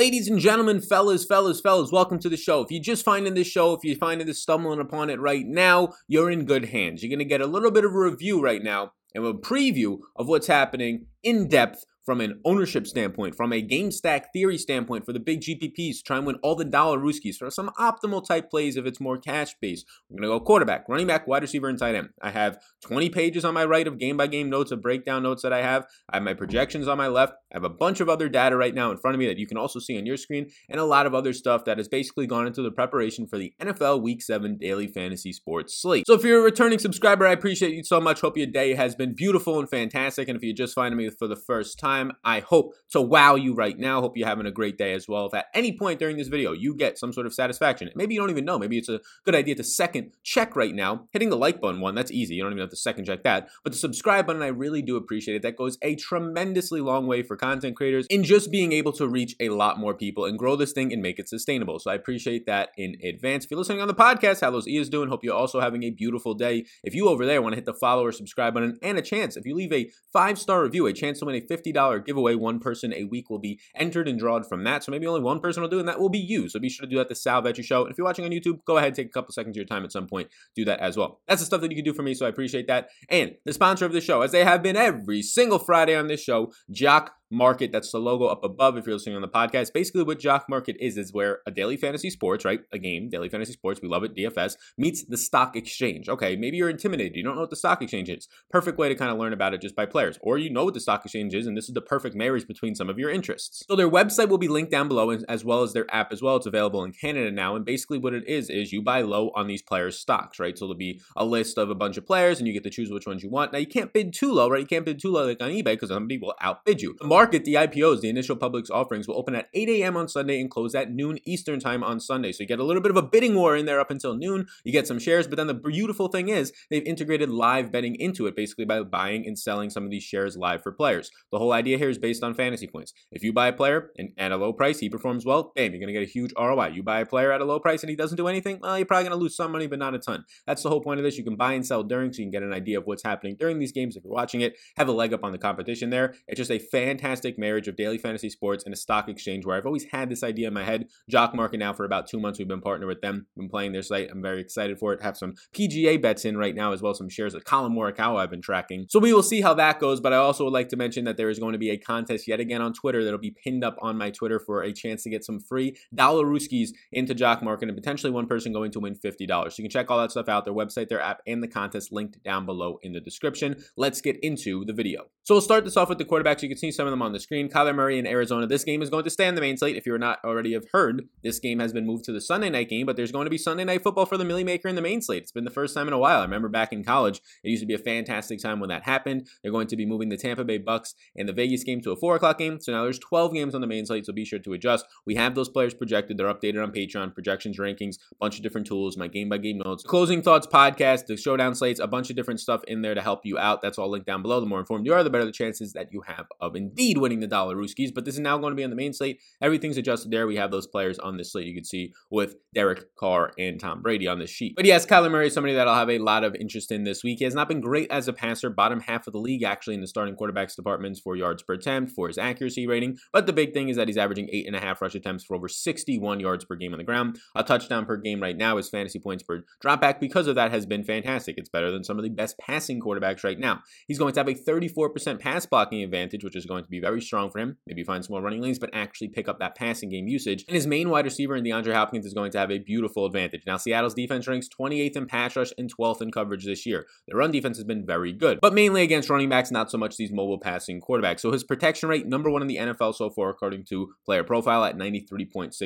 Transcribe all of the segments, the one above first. Ladies and gentlemen, fellas, welcome to the show. If you're just finding this show, if you're finding this, stumbling upon it right now, you're in good hands. You're going to get a little bit of a review right now and a preview of what's happening in depth from an ownership standpoint, from a game stack theory standpoint for the big GPPs to try and win all the dollar rooskies for some optimal type plays if it's more cash-based. We're going to go quarterback, running back, wide receiver, and tight end. I have 20 pages on my right of game-by-game notes, of breakdown notes that I have. I have my projections on my left. I have a bunch of other data right now in front of me that you can also see on your screen, and a lot of other stuff that has basically gone into the preparation for the NFL Week 7 Daily Fantasy Sports Slate. So if you're a returning subscriber, I appreciate you so much. Hope your day has been beautiful and fantastic, and if you're just finding me for the first time, I hope to wow you right now. Hope you're having a great day as well. If at any point during this video you get some sort of satisfaction, maybe you don't even know, maybe it's a good idea to second check right now. Hitting the like button, one, that's easy. You don't even have to second check that. But the subscribe button, I really do appreciate it. That goes a tremendously long way for content creators in just being able to reach a lot more people and grow this thing and make it sustainable. So I appreciate that in advance. If you're listening on the podcast, how those ears doing? Hope you're also having a beautiful day. If you over there want to hit the follow or subscribe button, and a chance, if you leave a 5-star review, a chance to win a $50 giveaway. One person a week will be entered and drawn from that. So maybe only one person will do it, and that will be you. So be sure to do that at the Sal Vecchi Show. And if you're watching on YouTube, go ahead and take a couple seconds of your time at some point. Do that as well. That's the stuff that you can do for me, so I appreciate that. And the sponsor of the show, as they have been every single Friday on this show, Jock Market. That's the logo up above if you're listening on the podcast. Basically what Jock Market is where a daily fantasy sports, right? A game, daily fantasy sports, we love it, DFS, meets the stock exchange. Okay, maybe you're intimidated. You don't know what the stock exchange is. Perfect way to kind of learn about it just by players. Or you know what the stock exchange is, and this is the perfect marriage between some of your interests. So their website will be linked down below, as well as their app as well. It's available in Canada now. And basically what it is you buy low on these players' stocks, right? So there'll be a list of a bunch of players, and you get to choose which ones you want. Now you can't bid too low, right? You can't bid too low like on eBay because somebody will outbid you. Market, the IPOs, the initial public's offerings, will open at 8 a.m. on Sunday and close at noon Eastern time on Sunday. So you get a little bit of a bidding war in there up until noon. You get some shares, but then the beautiful thing is they've integrated live betting into it, basically by buying and selling some of these shares live for players. The whole idea here is based on fantasy points. If you buy a player and at a low price, he performs well, bam, you're going to get a huge ROI. You buy a player at a low price and he doesn't do anything, well, you're probably going to lose some money, but not a ton. That's the whole point of this. You can buy and sell during, so you can get an idea of what's happening during these games if you're watching it. Have a leg up on the competition there. It's just a fantastic marriage of daily fantasy sports and a stock exchange, where I've always had this idea in my head. Jock Market now for about 2 months. We've been partnered with them. Been playing their site. I'm very excited for it. Have some PGA bets in right now as well. Some shares of Colin Morikawa I've been tracking. So we will see how that goes. But I also would like to mention that there is going to be a contest yet again on Twitter that'll be pinned up on my Twitter for a chance to get some free dollar rooskies into Jock Market, and potentially one person going to win $50. So you can check all that stuff out. Their website, their app, and the contest linked down below in the description. Let's get into the video. So we'll start this off with the quarterbacks. You can see some of them on the screen. Kyler Murray in Arizona. This game is going to stay on the main slate. If you are not already have heard, this game has been moved to the Sunday night game, but there's going to be Sunday night football for the Millie Maker in the main slate. It's been the first time in a while. I remember back in college, it used to be a fantastic time when that happened. They're going to be moving the Tampa Bay Bucks and the Vegas game to a 4 o'clock game. So now there's 12 games on the main slate, so be sure to adjust. We have those players projected. They're updated on Patreon, projections, rankings, a bunch of different tools, my game-by-game notes, closing thoughts podcast, the showdown slates, a bunch of different stuff in there to help you out. That's all linked down below. The more informed you are, the better the chances that you have of indeed winning the dollar rooskies, but this is now going to be on the main slate. Everything's adjusted there. We have those players on this slate. You can see with Derek Carr and Tom Brady on this sheet. But yes, Kyler Murray is somebody that I'll have a lot of interest in this week. He has not been great as a passer, bottom half of the league actually in the starting quarterbacks departments for yards per attempt, for his accuracy rating, but the big thing is that he's averaging 8.5 rush attempts for over 61 yards per game on the ground, a touchdown per game right now. His fantasy points per dropback because of that has been fantastic. It's better than some of the best passing quarterbacks right now. He's going to have a 34% pass blocking advantage, which is going to be very strong for him. Maybe find some more running lanes, but actually pick up that passing game usage. And his main wide receiver in DeAndre Hopkins is going to have a beautiful advantage. Now, Seattle's defense ranks 28th in pass rush and 12th in coverage this year. Their run defense has been very good, but mainly against running backs, not so much these mobile passing quarterbacks. So his protection rate, number one in the NFL so far, according to Player Profile, at 93.6%.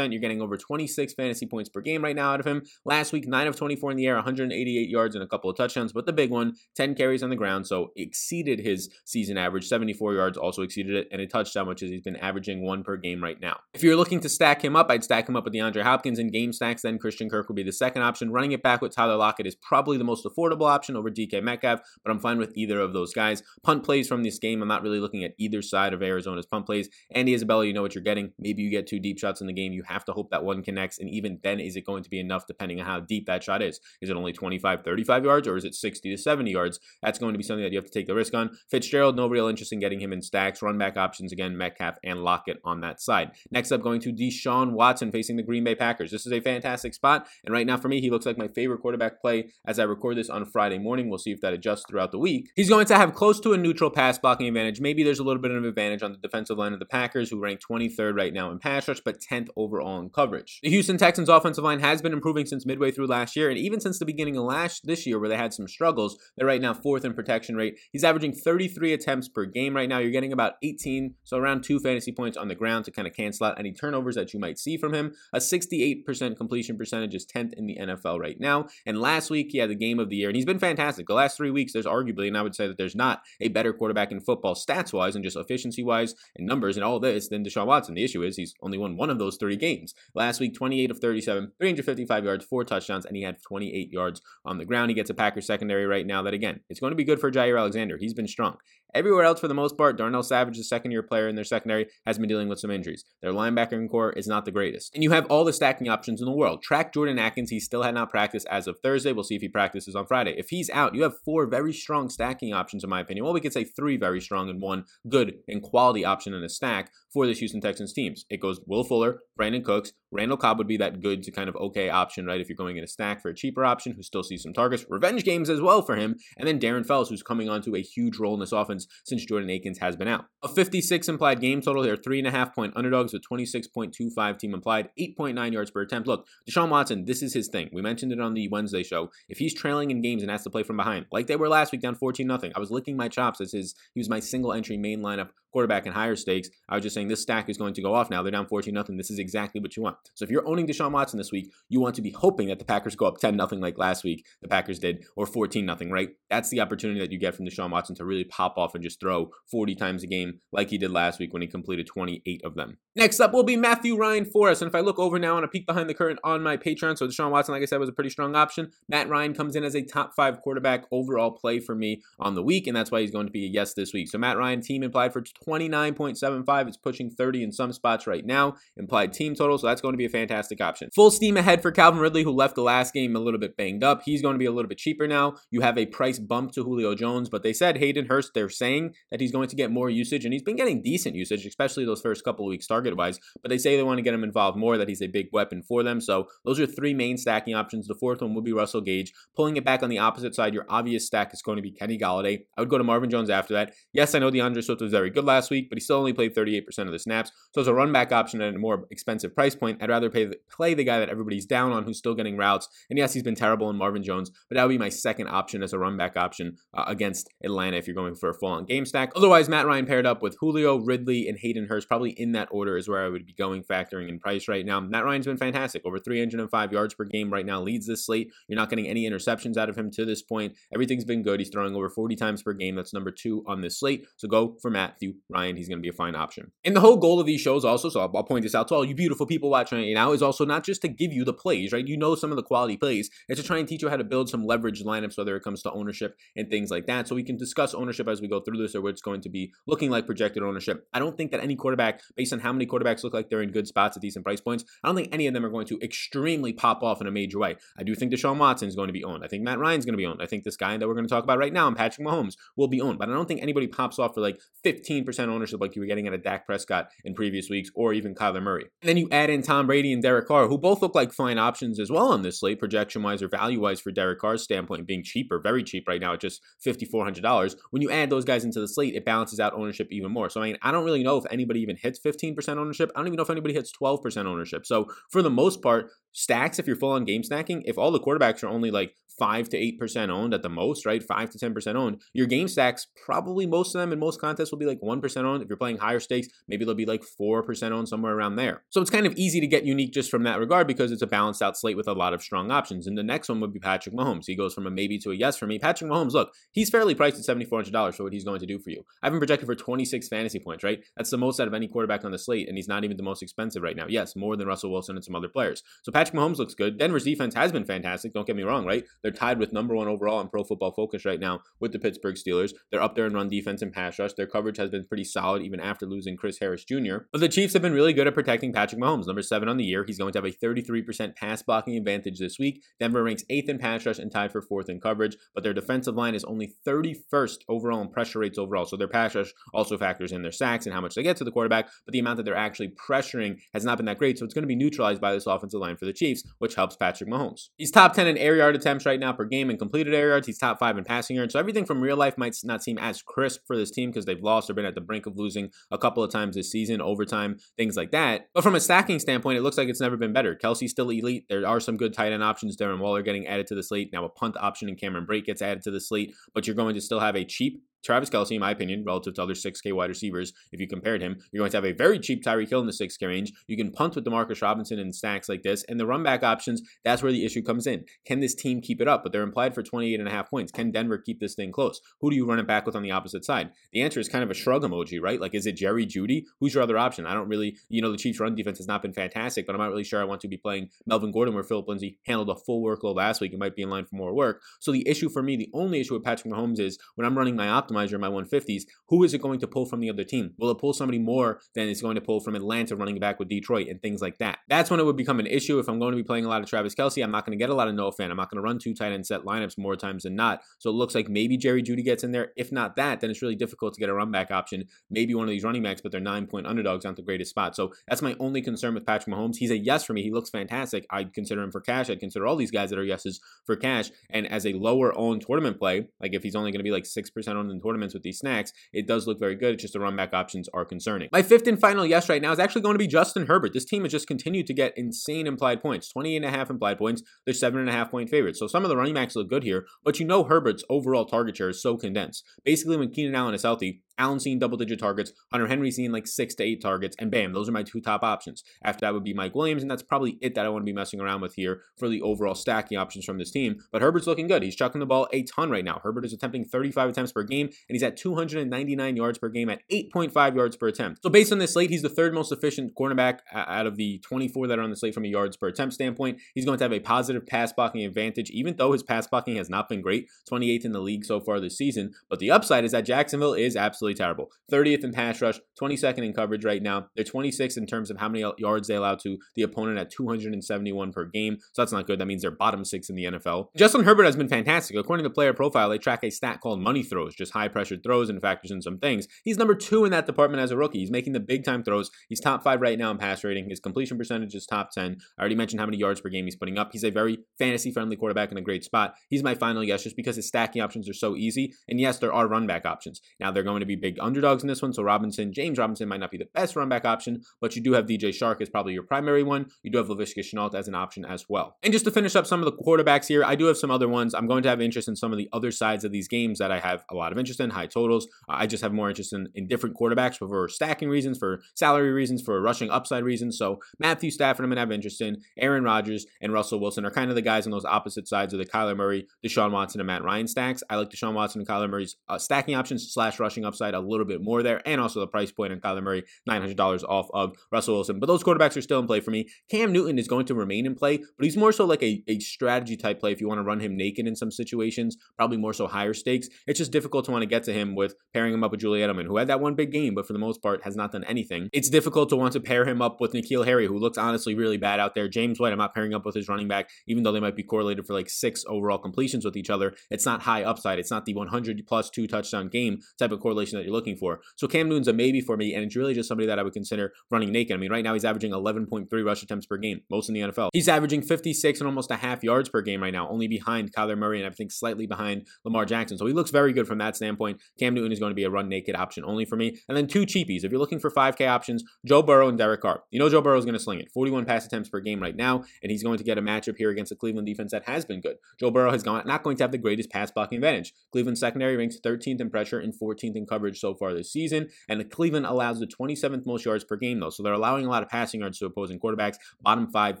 You're getting over 26 fantasy points per game right now out of him. Last week, 9 of 24 in the air, 188 yards and a couple of touchdowns, but the big one, 10 carries on the ground, so exceeded his season average, 74 yards, also exceeded it, and a touchdown, which is he's been averaging one per game right now. If you're looking to stack him up, I'd stack him up with DeAndre Hopkins in game stacks. Then Christian Kirk would be the second option. Running it back with Tyler Lockett is probably the most affordable option over DK Metcalf, but I'm fine with either of those guys. Punt plays from this game, I'm not really looking at either side of Arizona's punt plays. Andy Isabella, you know what you're getting. Maybe you get two deep shots in the game. You have to hope that one connects, and even then, is it going to be enough depending on how deep that shot is? Is it only 25, 35 yards, or is it 60 to 70 yards? That's going to be something that you have to take the risk on. Fitzgerald, no real interest in getting him in stacks. quarterbacks, run back options, again, Metcalf and Lockett on that side. Next up, going to Deshaun Watson facing the Green Bay Packers. This is a fantastic spot, and right now for me, he looks like my favorite quarterback play as I record this on Friday morning. We'll see if that adjusts throughout the week. He's going to have close to a neutral pass blocking advantage. Maybe there's a little bit of an advantage on the defensive line of the Packers, who rank 23rd right now in pass rush, but 10th overall in coverage. The Houston Texans offensive line has been improving since midway through last year, and even since the beginning of this year where they had some struggles. They're right now 4th in protection rate. He's averaging 33 attempts per game right now. You're getting about 18, so around 2 fantasy points on the ground to kind of cancel out any turnovers that you might see from him. A 68% completion percentage, is 10th in the NFL right now. And last week, he had the game of the year, and he's been fantastic. The last 3 weeks, there's arguably, and I would say that there's not a better quarterback in football stats-wise and just efficiency-wise and numbers and all this than Deshaun Watson. The issue is he's only won one of those 3 games. Last week, 28 of 37, 355 yards, 4 touchdowns, and he had 28 yards on the ground. He gets a Packers secondary right now that, again, it's going to be good for Jair Alexander. He's been strong. Everywhere else, for the most part, Darnell Savage, the second-year player in their secondary, has been dealing with some injuries. Their linebacking core is not the greatest. And you have all the stacking options in the world. Track Jordan Akins. He still had not practiced as of Thursday. We'll see if he practices on Friday. If he's out, you have 4 very strong stacking options, in my opinion. Well, we could say 3 very strong and 1 good and quality option in a stack for the Houston Texans teams. It goes Will Fuller, Brandon Cooks, Randall Cobb would be that good to kind of okay option, right, if you're going in a stack for a cheaper option who still sees some targets. Revenge games as well for him. And then Darren Fells, who's coming onto a huge role in this offense since Jordan Akins has been out. A 56 implied game total. They're 3.5-point underdogs with 26.25 team implied, 8.9 yards per attempt. Look, Deshaun Watson, this is his thing. We mentioned it on the Wednesday show. If he's trailing in games and has to play from behind, like they were last week down 14-0, I was licking my chops as he was my single entry main lineup quarterback in higher stakes. I was just saying this stack is going to go off now. They're down 14-0. This is exactly what you want. So if you're owning Deshaun Watson this week, you want to be hoping that the Packers go up 10-0 like last week the Packers did, or 14-0, right? That's the opportunity that you get from Deshaun Watson to really pop off and just throw 40 times a game like he did last week when he completed 28 of them. Next up will be Matthew Ryan for us. And if I look over now on a peek behind the curtain on my Patreon, so Deshaun Watson, like I said, was a pretty strong option. Matt Ryan comes in as a top 5 quarterback overall play for me on the week, and that's why he's going to be a yes this week. So Matt Ryan, team implied for 29.75. It's pushing 30 in some spots right now, implied team total, so that's going to be a fantastic option. Full steam ahead for Calvin Ridley, who left the last game a little bit banged up. He's going to be a little bit cheaper now. You have a price bump to Julio Jones, but they said Hayden Hurst, they're saying that he's going to get more usage, and he's been getting decent usage, especially those first couple of weeks target-wise, but they say they want to get him involved more, that he's a big weapon for them. So those are 3 main stacking options. The 4th one would be Russell Gage. Pulling it back on the opposite side, your obvious stack is going to be Kenny Galladay. I would go to Marvin Jones after that. Yes, I know DeAndre Swift was very good last week, but he still only played 38% of the snaps. So as a run back option at a more expensive price point, I'd rather play the guy that everybody's down on who's still getting routes. And yes, he's been terrible in Marvin Jones, but that would be my second option as a run back option against Atlanta if you're going for a full on game stack. Otherwise, Matt Ryan paired up with Julio, Ridley, and Hayden Hurst, probably in that order is where I would be going, factoring in price right now. Matt Ryan's been fantastic. Over 305 yards per game right now, leads this slate. You're not getting any interceptions out of him to this point. Everything's been good. He's throwing over 40 times per game. That's number 2 on this slate. So go for Matthew Ryan. He's going to be a fine option. And the whole goal of these shows also, so I'll point this out to all you beautiful people watching right now, is also not just to give you the plays, right? You know some of the quality plays. It's to try and teach you how to build some leverage lineups, whether it comes to ownership and things like that. So we can discuss ownership as we go through this, or what's going to be looking like projected ownership. I don't think that any quarterback, based on how many quarterbacks look like they're in good spots at decent price points, I don't think any of them are going to extremely pop off in a major way. I do think Deshaun Watson is going to be owned. I think Matt Ryan's going to be owned. I think this guy that we're going to talk about right now, and Patrick Mahomes, will be owned. But I don't think anybody pops off for like 15% ownership like you were getting out of Dak Prescott in previous weeks, or even Kyler Murray. And then you add in Tom Brady and Derek Carr, who both look like fine options as well on this slate, projection-wise or value-wise for Derek Carr's standpoint, being cheaper, very cheap right now at just $5,400. When you add those guys into the slate, it balances out ownership even more. So I mean, I don't really know if anybody even hits 15% ownership. I don't even know if anybody hits 12% ownership. So for the most part, stacks, if you're full on game stacking, if all the quarterbacks are only like 5 to 8% owned at the most, right? 5 to 10% owned, your game stacks, probably most of them in most contests will be like 1% owned. If you're playing higher stakes, maybe they'll be like 4% owned, somewhere around there. So it's kind of easy to get unique just from that regard, because it's a balanced out slate with a lot of strong options. And the next one would be Patrick Mahomes. He goes from a maybe to a yes for me. Patrick Mahomes, look, he's fairly priced at $7,400 for what he's going to do for you. I've been projected for 26 fantasy points, right? That's the most out of any quarterback on the slate, and he's not even the most expensive right now. Yes, more than Russell Wilson and some other players. So Patrick Patrick Mahomes looks good. Denver's defense has been fantastic. Don't get me wrong, right? They're tied with number one overall in Pro Football Focus right now with the Pittsburgh Steelers. They're up there in run defense and pass rush. Their coverage has been pretty solid even after losing Chris Harris Jr. But the Chiefs have been really good at protecting Patrick Mahomes. Number 7 on the year. He's going to have a 33% pass blocking advantage this week. Denver ranks 8th in pass rush and tied for 4th in coverage, but their defensive line is only 31st overall in pressure rates overall. So their pass rush also factors in their sacks and how much they get to the quarterback, but the amount that they're actually pressuring has not been that great. So it's going to be neutralized by this offensive line for the Chiefs, which helps Patrick Mahomes. He's top 10 in air yard attempts right now per game and completed air yards. He's top 5 in passing yards. So everything from real life might not seem as crisp for this team because they've lost or been at the brink of losing a couple of times this season, overtime, things like that. But from a stacking standpoint, it looks like it's never been better. Kelsey's still elite. There are some good tight end options. Darren Waller getting added to the slate. Now a punt option in Cameron Brate gets added to the slate, but you're going to still have a cheap Travis Kelce, in my opinion, relative to other 6K wide receivers, if you compared him, you're going to have a very cheap Tyreek Hill in the 6K range. You can punt with DeMarcus Robinson and stacks like this. And the run back options, that's where the issue comes in. Can this team keep it up? But they're implied for 28.5 points. Can Denver keep this thing close? Who do you run it back with on the opposite side? The answer is kind of a shrug emoji, right? Like, is it Jerry Jeudy? Who's your other option? I don't really, the Chiefs' run defense has not been fantastic, but I'm not really sure I want to be playing Melvin Gordon where Philip Lindsay handled a full workload last week. It might be in line for more work. So the issue for me, the only issue with Patrick Mahomes is when I'm running my optimizer in my 150s, who is it going to pull from the other team? Will it pull somebody more than it's going to pull from Atlanta running back with Detroit and things like that? That's when it would become an issue. If I'm going to be playing a lot of Travis Kelce, I'm not going to get a lot of Noah Fant. I'm not going to run two tight end set lineups more times than not. So it looks like maybe Jerry Jeudy gets in there. If not that, then it's really difficult to get a run back option. Maybe one of these running backs, but they're 9-point underdogs, aren't the greatest spot. So that's my only concern with Patrick Mahomes. He's a yes for me. He looks fantastic. I'd consider him for cash. I'd consider all these guys that are yeses for cash. And as a lower owned tournament play, like if he's only going to be like 6% in tournaments with these snacks, it does look very good. It's just the run back options are concerning. My fifth and final yes right now is actually going to be Justin Herbert. This team has just continued to get insane implied points, 28.5 implied points. They're 7.5 point favorites. So some of the running backs look good here, but Herbert's overall target share is so condensed. Basically, when Keenan Allen is healthy, Allen's seen double-digit targets, Hunter Henry's seen like 6 to 8 targets, and bam, those are my two top options. After that would be Mike Williams, and that's probably it that I want to be messing around with here for the overall stacking options from this team. But Herbert's looking good. He's chucking the ball a ton right now. Herbert is attempting 35 attempts per game, and he's at 299 yards per game at 8.5 yards per attempt. So based on this slate, he's the third most efficient cornerback out of the 24 that are on the slate from a yards per attempt standpoint. He's going to have a positive pass blocking advantage, even though his pass blocking has not been great, 28th in the league so far this season. But the upside is that Jacksonville is absolutely terrible. 30th in pass rush, 22nd in coverage right now. They're 26th in terms of how many yards they allow to the opponent at 271 per game. So that's not good. That means they're bottom 6 in the NFL. Justin Herbert has been fantastic. According to Player Profile, they track a stat called money throws, just high pressured throws and factors in some things. He's number 2 in that department as a rookie. He's making the big time throws. He's top 5 right now in pass rating. His completion percentage is top 10. I already mentioned how many yards per game he's putting up. He's a very fantasy friendly quarterback in a great spot. He's my final yes, just because his stacking options are so easy. And yes, there are run back options. Now they're going to be big underdogs in this one. So James Robinson might not be the best run back option, but you do have DJ Shark as probably your primary one. You do have Laviska Shenault as an option as well. And just to finish up some of the quarterbacks here, I do have some other ones. I'm going to have interest in some of the other sides of these games that I have a lot of interest in, high totals. I just have more interest in different quarterbacks for stacking reasons, for salary reasons, for rushing upside reasons. So Matthew Stafford I'm going to have interest in, Aaron Rodgers and Russell Wilson are kind of the guys on those opposite sides of the Kyler Murray, Deshaun Watson and Matt Ryan stacks. I like Deshaun Watson and Kyler Murray's stacking options / rushing upside a little bit more there, and also the price point on Kyler Murray, $900 off of Russell Wilson. But those quarterbacks are still in play for me. Cam Newton is going to remain in play, but he's more so like a strategy type play if you want to run him naked in some situations, probably more so higher stakes. It's just difficult to want to get to him with pairing him up with Julian Edelman, who had that one big game, but for the most part has not done anything. It's difficult to want to pair him up with N'Keal Harry, who looks honestly really bad out there. James White, I'm not pairing up with his running back, even though they might be correlated for like 6 overall completions with each other. It's not high upside. It's not the 100 plus 2 touchdown game type of correlation that you're looking for. So Cam Newton's a maybe for me, and it's really just somebody that I would consider running naked. I mean, right now he's averaging 11.3 rush attempts per game, most in the NFL. He's averaging 56 and almost a half yards per game right now, only behind Kyler Murray and I think slightly behind Lamar Jackson. So he looks very good from that standpoint. Cam Newton is going to be a run naked option only for me. And then 2 cheapies. If you're looking for 5K options, Joe Burrow and Derek Carr. Joe Burrow is going to sling it. 41 pass attempts per game right now, and he's going to get a matchup here against the Cleveland defense that has been good. Joe Burrow has not going to have the greatest pass blocking advantage. Cleveland secondary ranks 13th in pressure and 14th in coverage coverage so far this season. And Cleveland allows the 27th most yards per game, though. So they're allowing a lot of passing yards to opposing quarterbacks. Bottom five,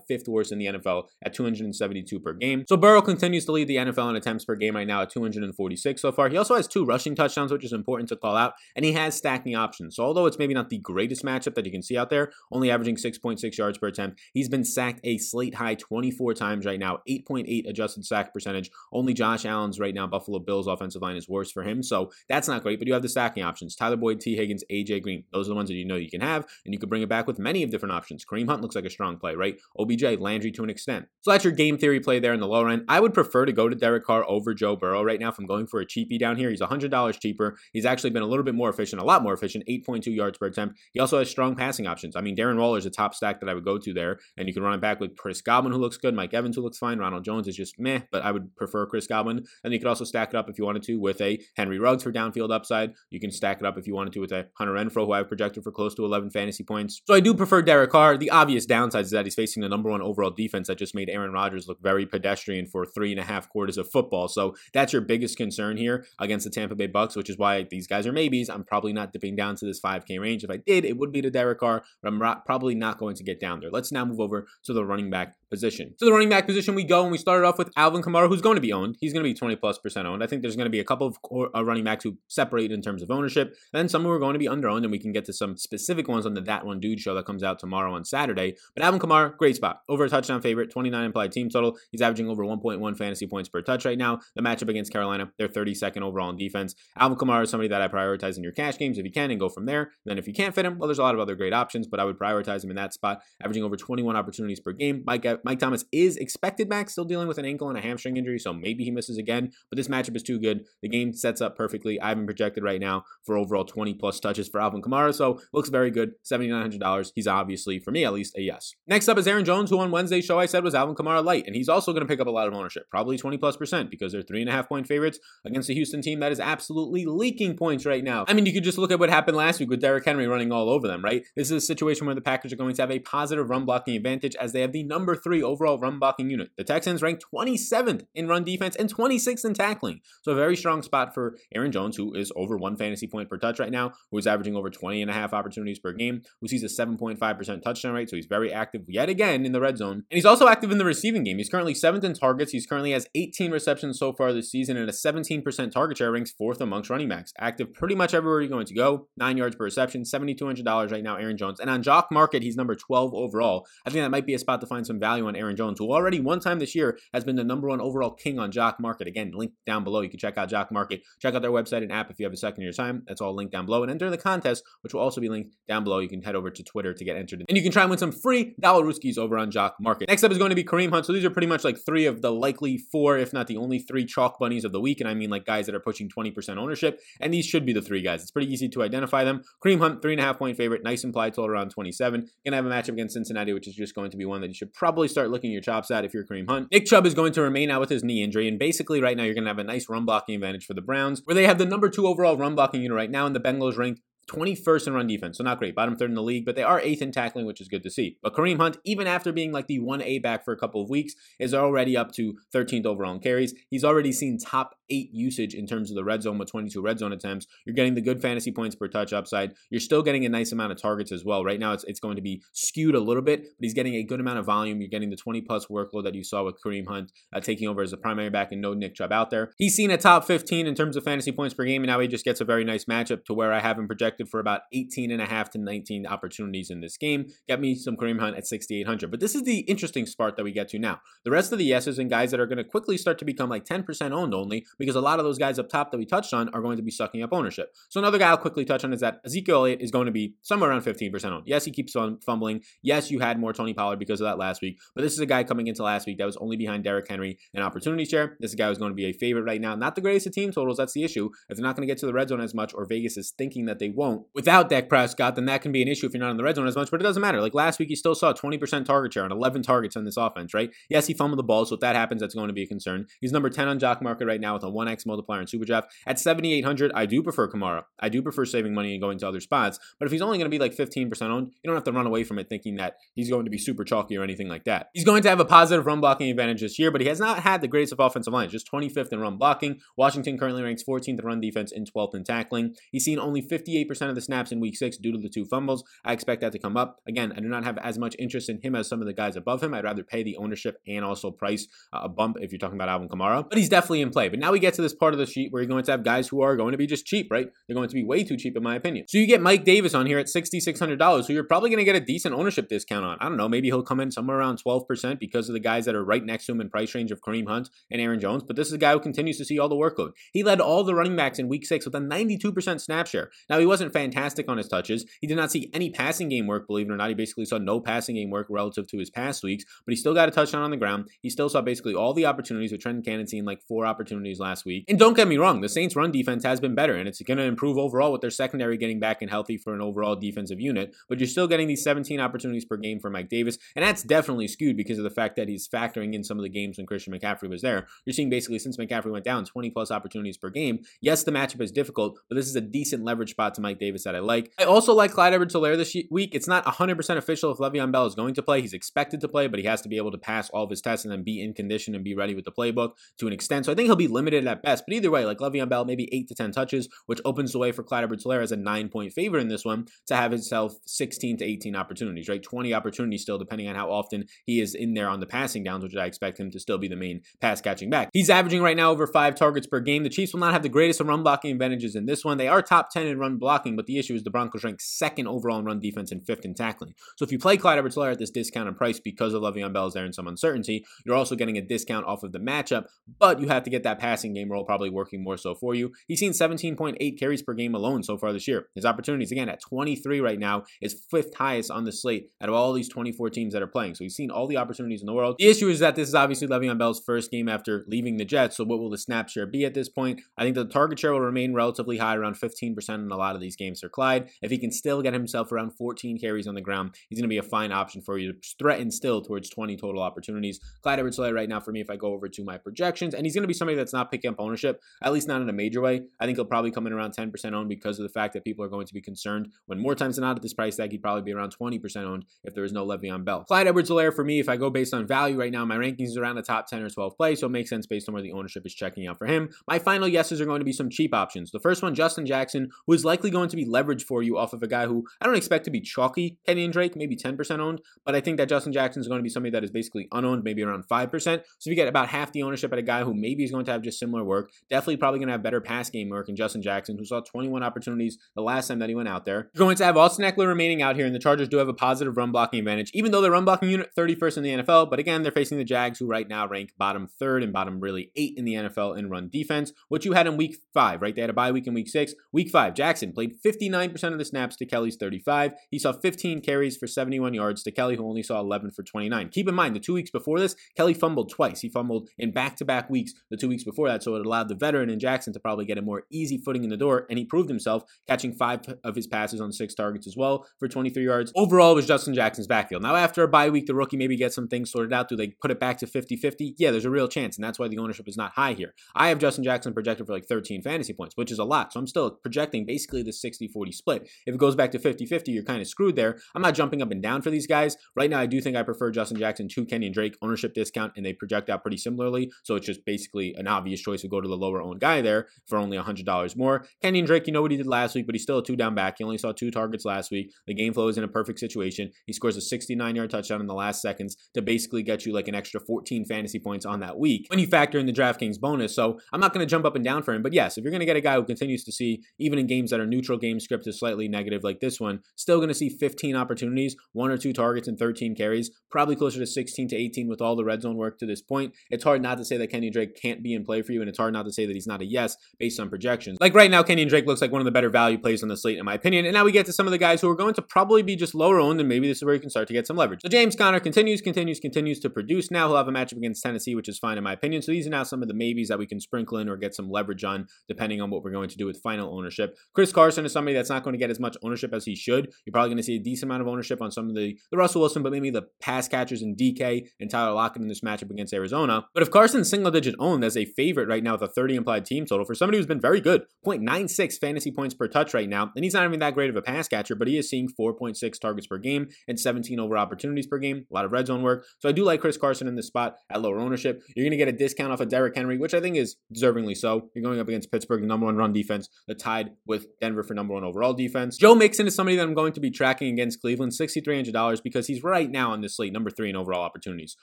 fifth worst in the NFL at 272 per game. So Burrow continues to lead the NFL in attempts per game right now at 246 so far. He also has 2 rushing touchdowns, which is important to call out. And he has stacking options. So although it's maybe not the greatest matchup that you can see out there, only averaging 6.6 yards per attempt, he's been sacked a slate high 24 times right now, 8.8 adjusted sack percentage. Only Josh Allen's right now Buffalo Bills offensive line is worse for him. So that's not great, but you have the stacking options. Tyler Boyd, T. Higgins, A.J. Green. Those are the ones that you know you can have, and you can bring it back with many of different options. Kareem Hunt looks like a strong play, right? OBJ, Landry to an extent. So that's your game theory play there in the lower end. I would prefer to go to Derek Carr over Joe Burrow right now if I'm going for a cheapie down here. He's $100 cheaper. He's actually been a little bit more efficient, a lot more efficient, 8.2 yards per attempt. He also has strong passing options. I mean, Darren Waller's a top stack that I would go to there, and you can run it back with Chris Godwin, who looks good, Mike Evans, who looks fine. Ronald Jones is just meh, but I would prefer Chris Godwin. And you could also stack it up if you wanted to with a Henry Ruggs for downfield upside. You can stack it up if you wanted to with a Hunter Renfrow, who I've projected for close to 11 fantasy points. So I do prefer Derek Carr. The obvious downside is that he's facing the #1 overall defense that just made Aaron Rodgers look very pedestrian for 3.5 quarters of football. So that's your biggest concern here against the Tampa Bay Bucks, which is why these guys are maybes. I'm probably not dipping down to this 5K range. If I did, it would be to Derek Carr, but I'm probably not going to get down there. Let's now move over to the running back position. So the running back position we go, and we started off with Alvin Kamara, who's going to be owned. He's going to be 20+% owned. I think there's going to be a couple of running backs who separate in terms of ownership. And then some who are going to be under owned, and we can get to some specific ones on the That One Dude show that comes out tomorrow on Saturday. But Alvin Kamara, great spot. Over a touchdown favorite, 29 implied team total. He's averaging over 1.1 fantasy points per touch right now. The matchup against Carolina, they're 32nd overall in defense. Alvin Kamara is somebody that I prioritize in your cash games if you can and go from there. And then if you can't fit him, well, there's a lot of other great options, but I would prioritize him in that spot, averaging over 21 opportunities per game. Mike Thomas is expected back, still dealing with an ankle and a hamstring injury, so maybe he misses again, but this matchup is too good. The game sets up perfectly. I have him projected right now for overall 20+ touches for Alvin Kamara, so looks very good. $7,900. He's obviously, for me at least, a yes. Next up is Aaron Jones, who on Wednesday's show I said was Alvin Kamara light, and he's also going to pick up a lot of ownership, probably 20+% because they're 3.5 point favorites against the Houston team that is absolutely leaking points right now. I mean, you could just look at what happened last week with Derrick Henry running all over them, right? This is a situation where the Packers are going to have a positive run blocking advantage as they have the #3 overall run blocking unit. The Texans rank 27th in run defense and 26th in tackling. So a very strong spot for Aaron Jones, who is over 1 fantasy point per touch right now, who is averaging over 20.5 opportunities per game, who sees a 7.5% touchdown rate. So he's very active yet again in the red zone. And he's also active in the receiving game. He's currently 7th in targets. He's currently has 18 receptions so far this season and a 17% target share, ranks 4th amongst running backs. Active pretty much everywhere you're going to go. 9 yards per reception, $7,200 right now, Aaron Jones. And on Jock Market, he's #12 overall. I think that might be a spot to find some value on Aaron Jones, who already one time this year has been the #1 overall king on Jock Market. Again, link down below. You can check out Jock Market. Check out their website and app if you have a second of your time. That's all linked down below. And enter the contest, which will also be linked down below. You can head over to Twitter to get entered. And you can try and win some free $1 Rooskies over on Jock Market. Next up is going to be Kareem Hunt. So these are pretty much like 3 of the likely 4, if not the only 3 chalk bunnies of the week. And I mean like guys that are pushing 20% ownership. And these should be the 3 guys. It's pretty easy to identify them. Kareem Hunt, 3.5 point favorite. Nice implied total around 27. Gonna have a matchup against Cincinnati, which is just going to be one that you should probably start looking your chops at if you're Kareem Hunt. Nick Chubb is going to remain out with his knee injury, and basically right now you're gonna have a nice run blocking advantage for the Browns, where they have the #2 overall run blocking unit right now, and the Bengals rank 21st in run defense, so not great, bottom third in the league, but they are 8th in tackling, which is good to see. But Kareem Hunt, even after being like the 1A back for a couple of weeks, is already up to 13th overall in carries. He's already seen top 8 usage in terms of the red zone with 22 red zone attempts. You're getting the good fantasy points per touch upside. You're still getting a nice amount of targets as well. Right now, it's going to be skewed a little bit, but he's getting a good amount of volume. You're getting the 20+ workload that you saw with Kareem Hunt taking over as the primary back and no Nick Chubb out there. He's seen a top 15 in terms of fantasy points per game, and now he just gets a very nice matchup to where I have him projected for about 18.5 to 19 opportunities in this game. Get me some Kareem Hunt at 6,800. But this is the interesting part that we get to now. The rest of the yeses and guys that are going to quickly start to become like 10% owned only, because a lot of those guys up top that we touched on are going to be sucking up ownership. So another guy I'll quickly touch on is that Ezekiel Elliott is going to be somewhere around 15% owned. Yes, he keeps on fumbling. Yes, you had more Tony Pollard because of that last week, but this is a guy coming into last week that was only behind Derrick Henry in opportunity share. This guy is going to be a favorite right now. Not the greatest of team totals. That's the issue. If they're not going to get to the red zone as much, or Vegas is thinking that they won't. Without Dak Prescott, then that can be an issue if you're not in the red zone as much, but it doesn't matter. Like last week, you still saw 20% target share on 11 targets on this offense, right? Yes, he fumbled the ball, so if that happens, that's going to be a concern. He's number 10 on Jock Market right now with a 1x multiplier in Superdraft. At 7,800, I do prefer Kamara. I do prefer saving money and going to other spots, but if he's only going to be like 15% owned, you don't have to run away from it thinking that he's going to be super chalky or anything like that. He's going to have a positive run blocking advantage this year, but he has not had the greatest of offensive lines, just 25th in run blocking. Washington currently ranks 14th in run defense and 12th in tackling. He's seen only 58% of the snaps in week 6 due to the 2 fumbles. I expect that to come up. Again, I do not have as much interest in him as some of the guys above him. I'd rather pay the ownership and also price a bump if you're talking about Alvin Kamara, but he's definitely in play. But now we get to this part of the sheet where you're going to have guys who are going to be just cheap, right? They're going to be way too cheap in my opinion. So you get Mike Davis on here at $6,600, who you're probably going to get a decent ownership discount on. I don't know, maybe he'll come in somewhere around 12% because of the guys that are right next to him in price range of Kareem Hunt and Aaron Jones, but this is a guy who continues to see all the workload. He led all the running backs in week 6 with a 92% snap share. Now, he wasn't fantastic on his touches. He did not see any passing game work, believe it or not. He basically saw no passing game work relative to his past weeks, but he still got a touchdown on the ground. He still saw basically all the opportunities, with Trenton Cannon seeing like 4 opportunities last week. And don't get me wrong, the Saints' run defense has been better, and it's going to improve overall with their secondary getting back and healthy for an overall defensive unit, but you're still getting these 17 opportunities per game for Mike Davis, and that's definitely skewed because of the fact that he's factoring in some of the games when Christian McCaffrey was there. You're seeing basically since McCaffrey went down, 20 plus opportunities per game. Yes, the matchup is difficult, but this is a decent leverage spot to Mike Davis that I like. I also like Clyde Edwards-Helaire this week. It's not 100% official if Le'Veon Bell is going to play. He's expected to play, but he has to be able to pass all of his tests and then be in condition and be ready with the playbook to an extent. So I think he'll be limited at best, but either way, like Le'Veon Bell, maybe 8 to 10 touches, which opens the way for Clyde Edwards-Helaire as a 9-point favorite in this one to have himself 16 to 18 opportunities, right? 20 opportunities still, depending on how often he is in there on the passing downs, which I expect him to still be the main pass catching back. He's averaging right now over 5 targets per game. The Chiefs will not have the greatest of run blocking advantages in this one. They are top 10 in run blocking, but the issue is the Broncos rank 2nd overall in run defense and 5th in tackling. So if you play Clyde Edwards-Helaire at this discounted price because of Le'Veon Bell's there and some uncertainty, you're also getting a discount off of the matchup, but you have to get that passing game role probably working more so for you. He's seen 17.8 carries per game alone so far this year. His opportunities, again, at 23 right now, is 5th highest on the slate out of all these 24 teams that are playing. So he's seen all the opportunities in the world. The issue is that this is obviously Le'Veon Bell's first game after leaving the Jets, so what will the snap share be at this point? I think the target share will remain relatively high, around 15% in a lot of these games for Clyde. If he can still get himself around 14 carries on the ground, he's going to be a fine option for you to threaten still towards 20 total opportunities. Clyde Edwards-Helaire right now for me, if I go over to my projections, and he's going to be somebody that's not picking up ownership, at least not in a major way. I think he'll probably come in around 10% owned because of the fact that people are going to be concerned when more times than not at this price tag, he'd probably be around 20% owned if there was no Le'Veon Bell. Clyde Edwards-Helaire for me, if I go based on value right now, my rankings is around the top 10 or 12 play, so it makes sense based on where the ownership is checking out for him. My final yeses are going to be some cheap options. The first one, Justin Jackson, who is likely going to be leveraged for you off of a guy who I don't expect to be chalky, Kenny and Drake, maybe 10% owned, but I think that Justin Jackson is going to be somebody that is basically unowned, maybe around 5%. So if you get about half the ownership at a guy who maybe is going to have just similar work, definitely probably going to have better pass game work in Justin Jackson, who saw 21 opportunities the last time that he went out there. You're going to have Austin Eckler remaining out here, and the Chargers do have a positive run blocking advantage, even though their run blocking unit 31st in the NFL, but again, they're facing the Jags, who right now rank bottom 3rd and bottom really 8 in the NFL in run defense, which you had in week 5, right? They had a bye week in week 6. Week 5, Jackson played 59% of the snaps to Kelly's 35. He saw 15 carries for 71 yards to Kelly, who only saw 11 for 29. Keep in mind, the 2 weeks before this, Kelly fumbled twice. He fumbled in back-to-back weeks the 2 weeks before that, so it allowed the veteran and Jackson to probably get a more easy footing in the door, and he proved himself, catching 5 of his passes on 6 targets as well for 23 yards. Overall, it was Justin Jackson's backfield. Now, after a bye week, the rookie maybe gets some things sorted out. Do they put it back to 50-50? Yeah, there's a real chance, and that's why the ownership is not high here. I have Justin Jackson projected for like 13 fantasy points, which is a lot, so I'm still projecting basically the 60-40 split. If it goes back to 50-50, you're kind of screwed there. I'm not jumping up and down for these guys. Right now, I do think I prefer Justin Jackson to Kenny and Drake, ownership discount, and they project out pretty similarly, so it's just basically an obvious choice to go to the lower-owned guy there for only $100 more. Kenny and Drake, you know what he did last week, but he's still a 2-down back. He only saw 2 targets last week. The game flow is in a perfect situation. He scores a 69-yard touchdown in the last seconds to basically get you like an extra 14 fantasy points on that week when you factor in the DraftKings bonus, so I'm not going to jump up and down for him, but yes, if you're going to get a guy who continues to see, even in games that are neutral, game script is slightly negative like this one, still going to see 15 opportunities, 1 or 2 targets and 13 carries, probably closer to 16 to 18 with all the red zone work to this point. It's hard not to say that Kenny Drake can't be in play for you, and it's hard not to say that he's not a yes based on projections. Like right now, Kenny Drake looks like one of the better value plays on the slate in my opinion, and now we get to some of the guys who are going to probably be just lower owned, and maybe this is where you can start to get some leverage. So James Conner continues to produce. Now he'll have a matchup against Tennessee, which is fine in my opinion, so these are now some of the maybes that we can sprinkle in or get some leverage on depending on what we're going to do with final ownership. Chris Carson Carson is somebody that's not going to get as much ownership as he should. You're probably going to see a decent amount of ownership on some of the Russell Wilson, but maybe the pass catchers in DK and Tyler Lockett in this matchup against Arizona. But if Carson's single-digit owned as a favorite right now with a 30 implied team total for somebody who's been very good, 0.96 fantasy points per touch right now, and he's not even that great of a pass catcher, but he is seeing 4.6 targets per game and 17 over opportunities per game, a lot of red zone work. So I do like Chris Carson in this spot at lower ownership. You're going to get a discount off of Derek Henry, which I think is deservingly so. You're going up against Pittsburgh, the number one run defense, the tied with Denver for number one overall defense. Joe Mixon is somebody that I'm going to be tracking against Cleveland, $6,300, because he's right now on this slate number 3 in overall opportunities,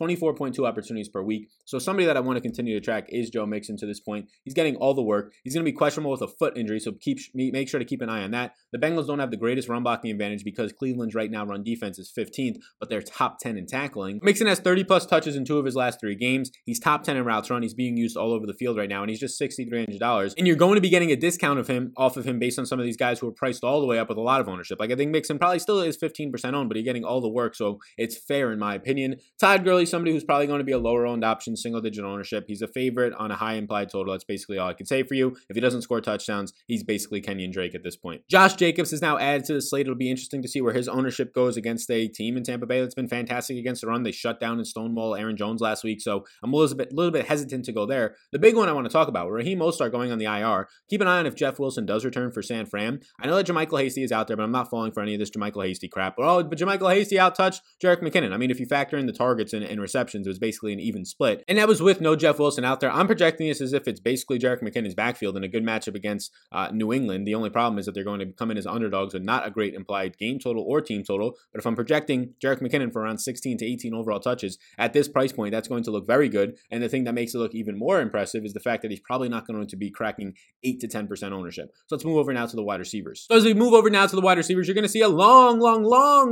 24.2 opportunities per week. So somebody that I want to continue to track is Joe Mixon to this point. He's getting all the work. He's going to be questionable with a foot injury, so make sure to keep an eye on that. The Bengals don't have the greatest run blocking advantage because Cleveland's right now run defense is 15th, but they're top 10 in tackling. Mixon has 30 plus touches in 2 of his last 3 games. He's top 10 in routes run. He's being used all over the field right now, and he's just $6,300. And you're going to be getting a discount of him off of him based on some of these guys who are priced all the way up with a lot of ownership. Like, I think Mixon probably still is 15% owned, but he's getting all the work, so it's fair in my opinion. Todd Gurley, somebody who's probably going to be a lower owned option, single digit ownership. He's a favorite on a high implied total. That's basically all I can say for you. If he doesn't score touchdowns, he's basically Kenyon Drake at this point. Josh Jacobs is now added to the slate. It'll be interesting to see where his ownership goes against a team in Tampa Bay that's been fantastic against the run. They shut down and stonewall Aaron Jones last week, so I'm a little bit hesitant to go there. The big one I want to talk about, Raheem Mostert going on the IR. Keep an eye on if Jeff Wilson does return for San Fran. I know that Jermichael Hasty is out there, but I'm not falling for any of this Jermichael Hasty crap. But Jermichael Hasty out-touched Jerick McKinnon. I mean, if you factor in the targets and receptions, it was basically an even split. And that was with no Jeff Wilson out there. I'm projecting this as if it's basically Jerick McKinnon's backfield in a good matchup against New England. The only problem is that they're going to come in as underdogs with not a great implied game total or team total. But if I'm projecting Jerick McKinnon for around 16 to 18 overall touches at this price point, that's going to look very good. And the thing that makes it look even more impressive is the fact that he's probably not going to be cracking 8 to 10% ownership. So let's move over now to the wide receivers. So as we move over now to the wide receivers, you're going to see a long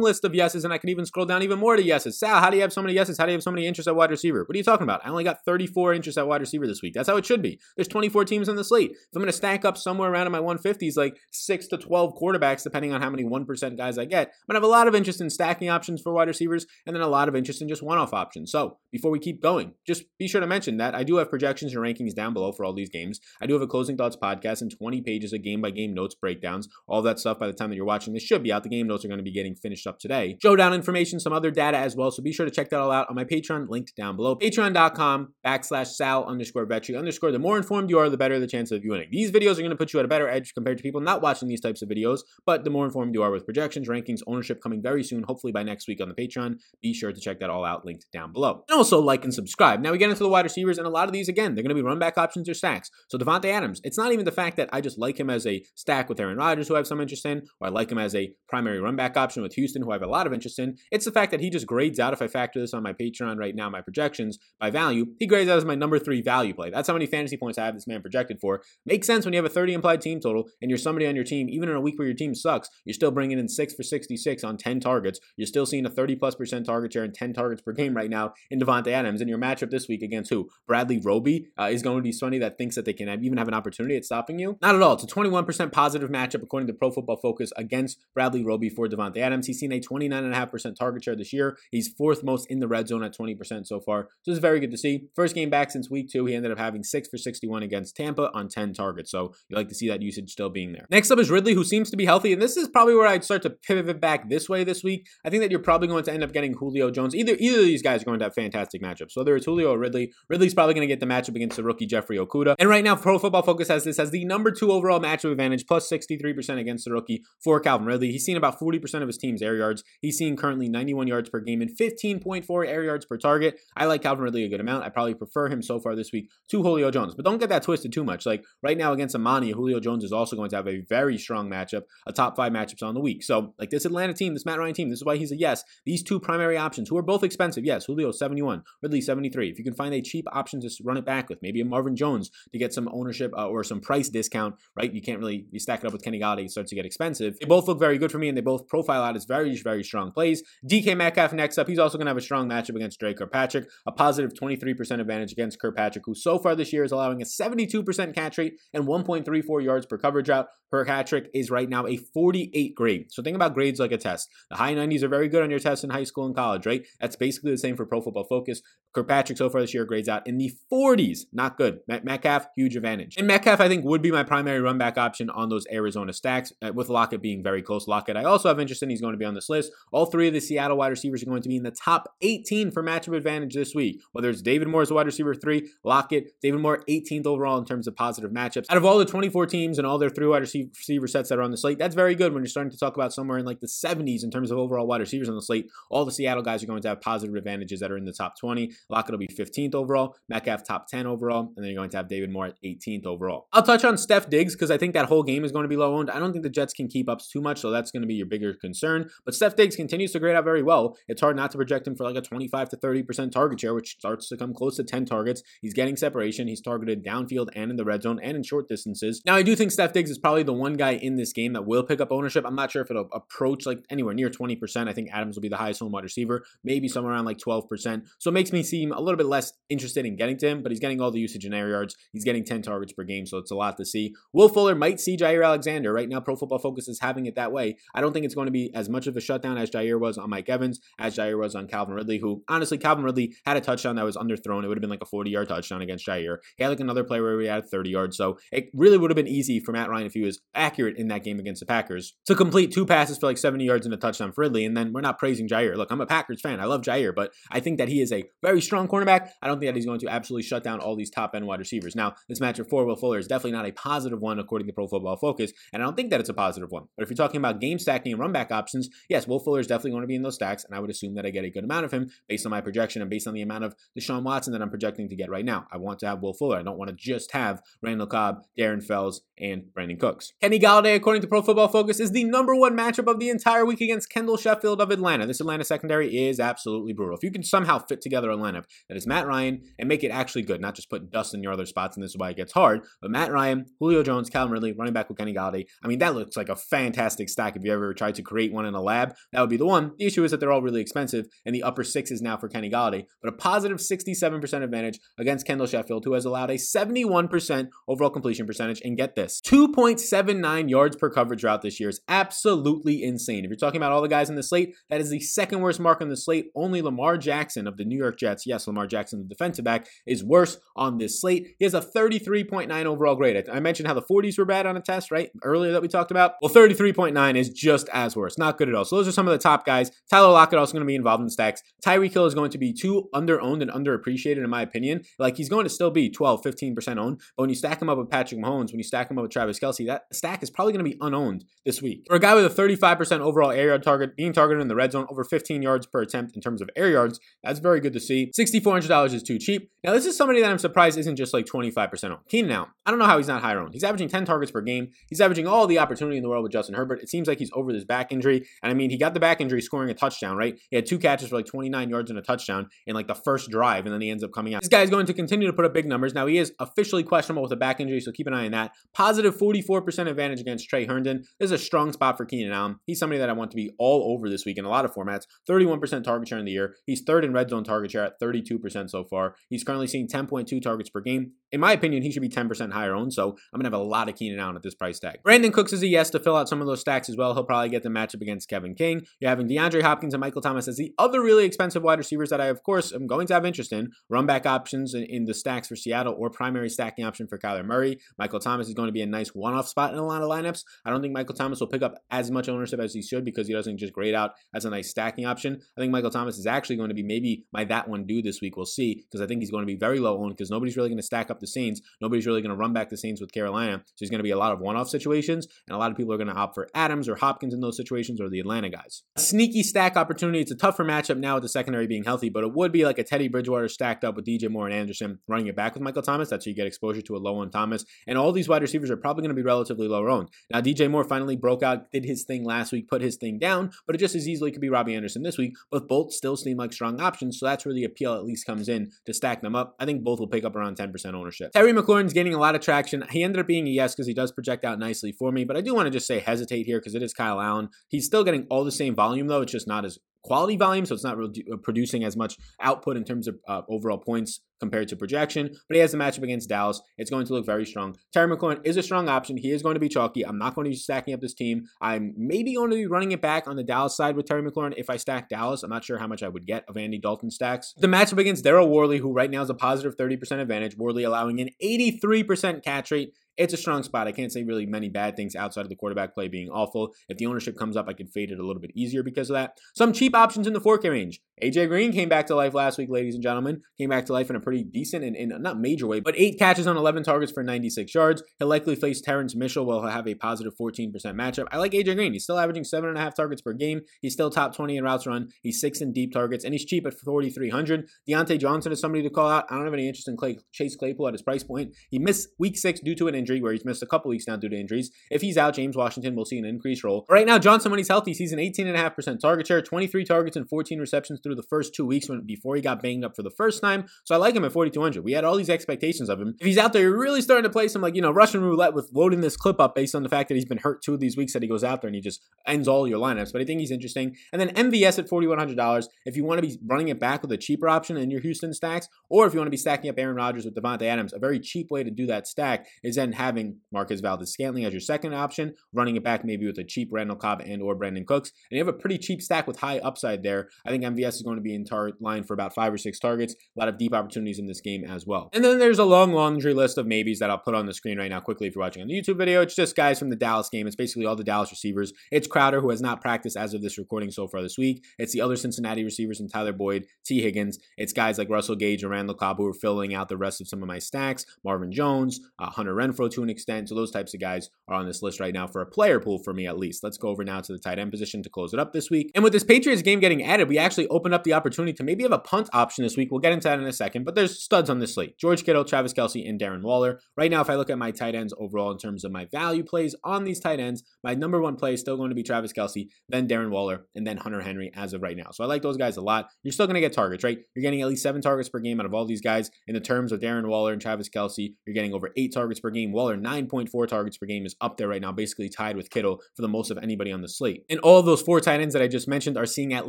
list of yeses, and I can even scroll down even more to yeses. Sal, how do you have so many yeses? How do you have so many interests at wide receiver? What are you talking about? I only got 34 interests at wide receiver this week. That's how it should be. There's 24 teams on the slate. If I'm going to stack up somewhere around in my 150s, like 6 to 12 quarterbacks, depending on how many 1% guys I get, I'm going to have a lot of interest in stacking options for wide receivers, and then a lot of interest in just one-off options. So before we keep going, just be sure to mention that I do have projections and rankings down below for all these games. I do have a Closing Thoughts podcast and 20 pages of game-by-game notes, breakdowns, all that stuff. By the time that you're watching this should be out. The game notes are going to be getting finished up today. Showdown information, some other data as well, so be sure to check that all out on my Patreon, linked down below. Patreon.com/Sal_Vetri_. The more informed you are, the better the chance of you winning. These videos are going to put you at a better edge compared to people not watching these types of videos, but the more informed you are with projections, rankings, ownership coming very soon, hopefully by next week on the Patreon. Be sure to check that all out, linked down below. And also like and subscribe. Now we get into the wide receivers, and a lot of these, again, they're going to be run back options or stacks. So Davante Adams, it's not even the fact that I just like him as a stack with Aaron Rodgers, who I have some interest in, or I like him as a primary run back option with Houston, who I have a lot of interest in. It's the fact that he just grades out, if I factor this on my Patreon right now, my projections by value, he grades out as my number 3 value play. That's how many fantasy points I have this man projected for. Makes sense when you have a 30 implied team total and you're somebody on your team, even in a week where your team sucks, you're still bringing in 6 for 66 on 10 targets. You're still seeing a 30+% target share and 10 targets per game right now in Davante Adams. And your matchup this week against who? Bradley Roby is going to be somebody that thinks that they can even have an opportunity at stopping you. Not at all. It's a 21% positive matchup according to Pro Football Focus against Bradley Roby for Davante Adams. He's seen a 29.5% target share this year. He's 4th most in the red zone at 20% so far. So it's very good to see. First game back since week 2, he ended up having 6 for 61 against Tampa on 10 targets. So you like to see that usage still being there. Next up is Ridley, who seems to be healthy. And this is probably where I'd start to pivot back this way this week. I think that you're probably going to end up getting Julio Jones. Either of these guys are going to have fantastic matchups. So whether it's Julio or Ridley, Ridley's probably going to get the matchup against the rookie Jeffrey Okuda. And right now, Pro Football Focus has this as the number 2 overall matchup advantage, plus 63% against the rookie for Calvin Ridley. He's seen about 40% of his team's air yards. He's seeing currently 91 yards per game and 15.4 air yards per target. I like Calvin Ridley a good amount. I probably prefer him so far this week to Julio Jones, but don't get that twisted too much. Like right now against Amani, Julio Jones is also going to have a very strong matchup, a top 5 matchups on the week. So like this Atlanta team, this Matt Ryan team, this is why he's a yes. These 2 primary options, who are both expensive. Yes, Julio 71, Ridley 73. If you can find a cheap option to run it back with, maybe a Marvin Jones to get some ownership or some price discount, right? You can't really, you stack it up with Kenny Galladay, it starts to get expensive. They both look very good for me, and they both profile out as very, very strong plays. DK Metcalf next up. He's also going to have a strong matchup against Drake Kirkpatrick, a positive 23% advantage against Kirkpatrick, who so far this year is allowing a 72% catch rate and 1.34 yards per coverage route. Kirkpatrick is right now a 48 grade. So think about grades like a test. The high 90s are very good on your tests in high school and college, right? That's basically the same for Pro Football Focus. Kirkpatrick so far this year grades out in the 40s. Not good. Metcalf, huge advantage. And Metcalf, I think, would be my primary run back option on on those Arizona stacks, with Lockett being very close. Lockett, I also have interest in. He's going to be on this list. All three of the Seattle wide receivers are going to be in the top 18 for matchup advantage this week, whether it's David Moore as a wide receiver 3, Lockett, David Moore 18th overall in terms of positive matchups. Out of all the 24 teams and all their three wide receiver sets that are on the slate, that's very good when you're starting to talk about somewhere in like the 70s in terms of overall wide receivers on the slate. All the Seattle guys are going to have positive advantages that are in the top 20. Lockett will be 15th overall, Metcalf top 10 overall, and then you're going to have David Moore at 18th overall. I'll touch on Steph Diggs because I think that whole game is going to be low owned. I don't think the Jets can keep up too much, so that's going to be your bigger concern. But Steph Diggs continues to grade out very well. It's hard not to project him for like a 25 to 30% target share, which starts to come close to 10 targets. He's getting separation. He's targeted downfield and in the red zone and in short distances. Now, I do think Steph Diggs is probably the one guy in this game that will pick up ownership. I'm not sure if it'll approach like anywhere near 20%. I think Adams will be the highest home wide receiver, maybe somewhere around like 12%. So it makes me seem a little bit less interested in getting to him, but he's getting all the usage in air yards. He's getting 10 targets per game, so it's a lot to see. Will Fuller might see Jair Alexander. Right now, Pro Football Focus is having it that way. I don't think it's going to be as much of a shutdown as Jair was on Mike Evans, as Jair was on Calvin Ridley, who honestly, Calvin Ridley had a touchdown that was underthrown. It would have been like a 40-yard touchdown against Jair. He had like another play where he had 30 yards, so it really would have been easy for Matt Ryan if he was accurate in that game against the Packers to complete two passes for like 70 yards and a touchdown for Ridley, and then we're not praising Jair. Look, I'm a Packers fan. I love Jair, but I think that he is a very strong cornerback. I don't think that he's going to absolutely shut down all these top-end wide receivers. Now, this matchup for Will Fuller is definitely not a positive one according to Pro Football Focus, and I don't think that it's a positive one. But if you're talking about game stacking and run back options, yes, Will Fuller is definitely going to be in those stacks, and I would assume that I get a good amount of him based on my projection and based on the amount of Deshaun Watson that I'm projecting to get right now. I want to have Will Fuller. I don't want to just have Randall Cobb, Darren Fells, and Brandon Cooks. Kenny Galladay, according to Pro Football Focus, is the number one matchup of the entire week against Kendall Sheffield of Atlanta. This Atlanta secondary is absolutely brutal. If you can somehow fit together a lineup that is Matt Ryan and make it actually good, not just put dust in your other spots, and this is why it gets hard, but Matt Ryan, Julio Jones, Calvin Ridley, running back with Kenny Galladay, I mean, that looks like a fantastic stack. If you ever tried to create one in a lab, that would be the one. The issue is that they're all really expensive, and the upper sixes now for Kenny Galladay, but a positive 67% advantage against Kendall Sheffield, who has allowed a 71% overall completion percentage, and get this, 2.79 yards per coverage route this year is absolutely insane. If you're talking about all the guys in the slate, that is the second worst mark on the slate. Only Lamar Jackson of the New York Jets, yes, Lamar Jackson, the defensive back, is worse on this slate. He has a 33.9 overall grade. I mentioned how the 40s were bad on a test, right, earlier that we talked about. Well, 33.9 is just as worse. Not good at all. So those are some of the top guys. Tyler Lockett also going to be involved in the stacks. Tyreek Hill is going to be too under-owned and underappreciated, in my opinion. Like, he's going to still be 12, 15% owned, but when you stack him up with Patrick Mahomes, when you stack him up with Travis Kelce, that stack is probably going to be unowned this week. For a guy with a 35% overall air yard target, being targeted in the red zone over 15 yards per attempt in terms of air yards, that's very good to see. $6,400 is too cheap. Now, this is somebody that I'm surprised isn't just like 25% owned. Keenan Allen, I don't know how he's not higher owned. He's averaging 10 targets per game. He's averaging all the opportunity in the world with Justin Herbert. It seems like he's over this back injury, and I mean, he got the back injury scoring a touchdown, right? He had two catches for like 29 yards and a touchdown in like the first drive, and then he ends up coming out. This guy is going to continue to put up big numbers. Now, he is officially questionable with a back injury, so keep an eye on that. Positive 44% advantage against Trey Herndon. This is a strong spot for Keenan Allen. He's somebody that I want to be all over this week in a lot of formats. 31% target share in the year. He's third in red zone target share at 32% so far. He's currently seeing 10.2 targets per game. In my opinion, he should be 10% higher owned, so I'm going to have a lot of Keenan Allen at this price tag. Brandon Cooks is a yes to fill out some of those stacks as well. He'll probably get the matchup against Kevin King. You're having DeAndre Hopkins and Michael Thomas as the other really expensive wide receivers that I, of course, am going to have interest in. Run back options in the stacks for Seattle or primary stacking option for Kyler Murray. Michael Thomas is going to be a nice one-off spot in a lot of lineups. I don't think Michael Thomas will pick up as much ownership as he should because he doesn't just grade out as a nice stacking option. I think Michael Thomas is actually going to be maybe my that one dude this week. We'll see, because I think he's going to be very low owned because nobody's really going to stack up the Saints. Nobody's really going to run back the Saints with Carolina. So he's going to be a lot of one-off situations, and a lot of people are going to opt for Adams or Hopkins in those situations or the Atlanta guys. A sneaky stack opportunity. It's a tougher matchup now with the secondary being healthy, but it would be like a Teddy Bridgewater stacked up with DJ Moore and Anderson running it back with Michael Thomas. That's how you get exposure to a low-owned Thomas. And all these wide receivers are probably going to be relatively low-owned. Now, DJ Moore finally broke out, did his thing last week, put his thing down, but it just as easily could be Robbie Anderson this week, but both still seem like strong options, so that's where the appeal at least comes in to stack them up. I think both will pick up around 10% ownership. Terry McLaurin's gaining a lot of traction. He ended up being a yes because he does project out nicely for me, but I do want to just say hesitate here because it is Kyle Allen. He's still getting all the same volume though, it's just not as quality volume, so it's not really producing as much output in terms of overall points compared to projection, but he has a matchup against Dallas. It's going to look very strong. Terry McLaurin is a strong option. He is going to be chalky. I'm not going to be stacking up this team. I'm maybe going to be running it back on the Dallas side with Terry McLaurin if I stack Dallas. I'm not sure how much I would get of Andy Dalton stacks. The matchup against Darryl Worley, who right now is a positive 30% advantage, Worley allowing an 83% catch rate. It's a strong spot. I can't say really many bad things outside of the quarterback play being awful. If the ownership comes up, I can fade it a little bit easier because of that. Some cheap options in the 4K range. A.J. Green came back to life last week, ladies and gentlemen. Came back to life in a pretty decent and in not major way, but 8 catches on 11 targets for 96 yards. He'll likely face Terrence Mitchell, while he'll have a positive 14% matchup. I like A.J. Green. He's still averaging 7.5 targets per game. He's still top 20 in routes run. He's 6 in deep targets, and he's cheap at $4,300. Deontay Johnson is somebody to call out. I don't have any interest in Chase Claypool at his price point. He missed week 6 due to an injury, where he's missed a couple weeks now due to injuries. If he's out, James Washington will see an increased role. Right now, Johnson, when he's healthy, sees an 18.5% target share, 23 targets and 14 receptions through the first 2 weeks before he got banged up for the first time. So I like him at $4,200. We had all these expectations of him. If he's out there, you're really starting to play some Russian roulette with loading this clip up based on the fact that he's been hurt 2 of these weeks that he goes out there and he just ends all your lineups. But I think he's interesting. And then MVS at $4,100. If you want to be running it back with a cheaper option in your Houston stacks, or if you want to be stacking up Aaron Rodgers with Devontae Adams, a very cheap way to do that stack is then having Marquez Valdes-Scantling as your second option, running it back maybe with a cheap Randall Cobb and or Brandon Cooks. And you have a pretty cheap stack with high upside there. I think MVS is going to be in line for about 5 or 6 targets. A lot of deep opportunities in this game as well. And then there's a long laundry list of maybes that I'll put on the screen right now quickly if you're watching on the YouTube video. It's just guys from the Dallas game. It's basically all the Dallas receivers. It's Crowder, who has not practiced as of this recording so far this week. It's the other Cincinnati receivers and Tyler Boyd, T. Higgins. It's guys like Russell Gage and Randall Cobb who are filling out the rest of some of my stacks. Marvin Jones, Hunter Renfrow to an extent. So those types of guys are on this list right now for a player pool for me at least. Let's go over now to the tight end position to close it up this week. And with this Patriots game getting added, we actually open up the opportunity to maybe have a punt option this week. We'll get into that in a second, but there's studs on this slate. George Kittle, Travis Kelce, and Darren Waller. Right now, if I look at my tight ends overall in terms of my value plays on these tight ends, my number one play is still going to be Travis Kelce, then Darren Waller, and then Hunter Henry as of right now. So I like those guys a lot. You're still going to get targets, right? You're getting at least 7 targets per game out of all these guys. In the terms of Darren Waller and Travis Kelce, you're getting over 8 targets per game. Waller, 9.4 targets per game, is up there right now, basically tied with Kittle for the most of anybody on the slate. And all of those 4 tight ends that I just mentioned are seeing at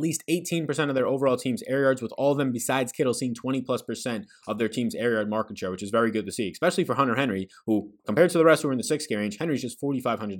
least 18% of their overall team's air yards, with all of them besides Kittle seeing 20+% of their team's air yard market share, which is very good to see, especially for Hunter Henry, who compared to the rest who are in the 6K range, Henry's just $4,500.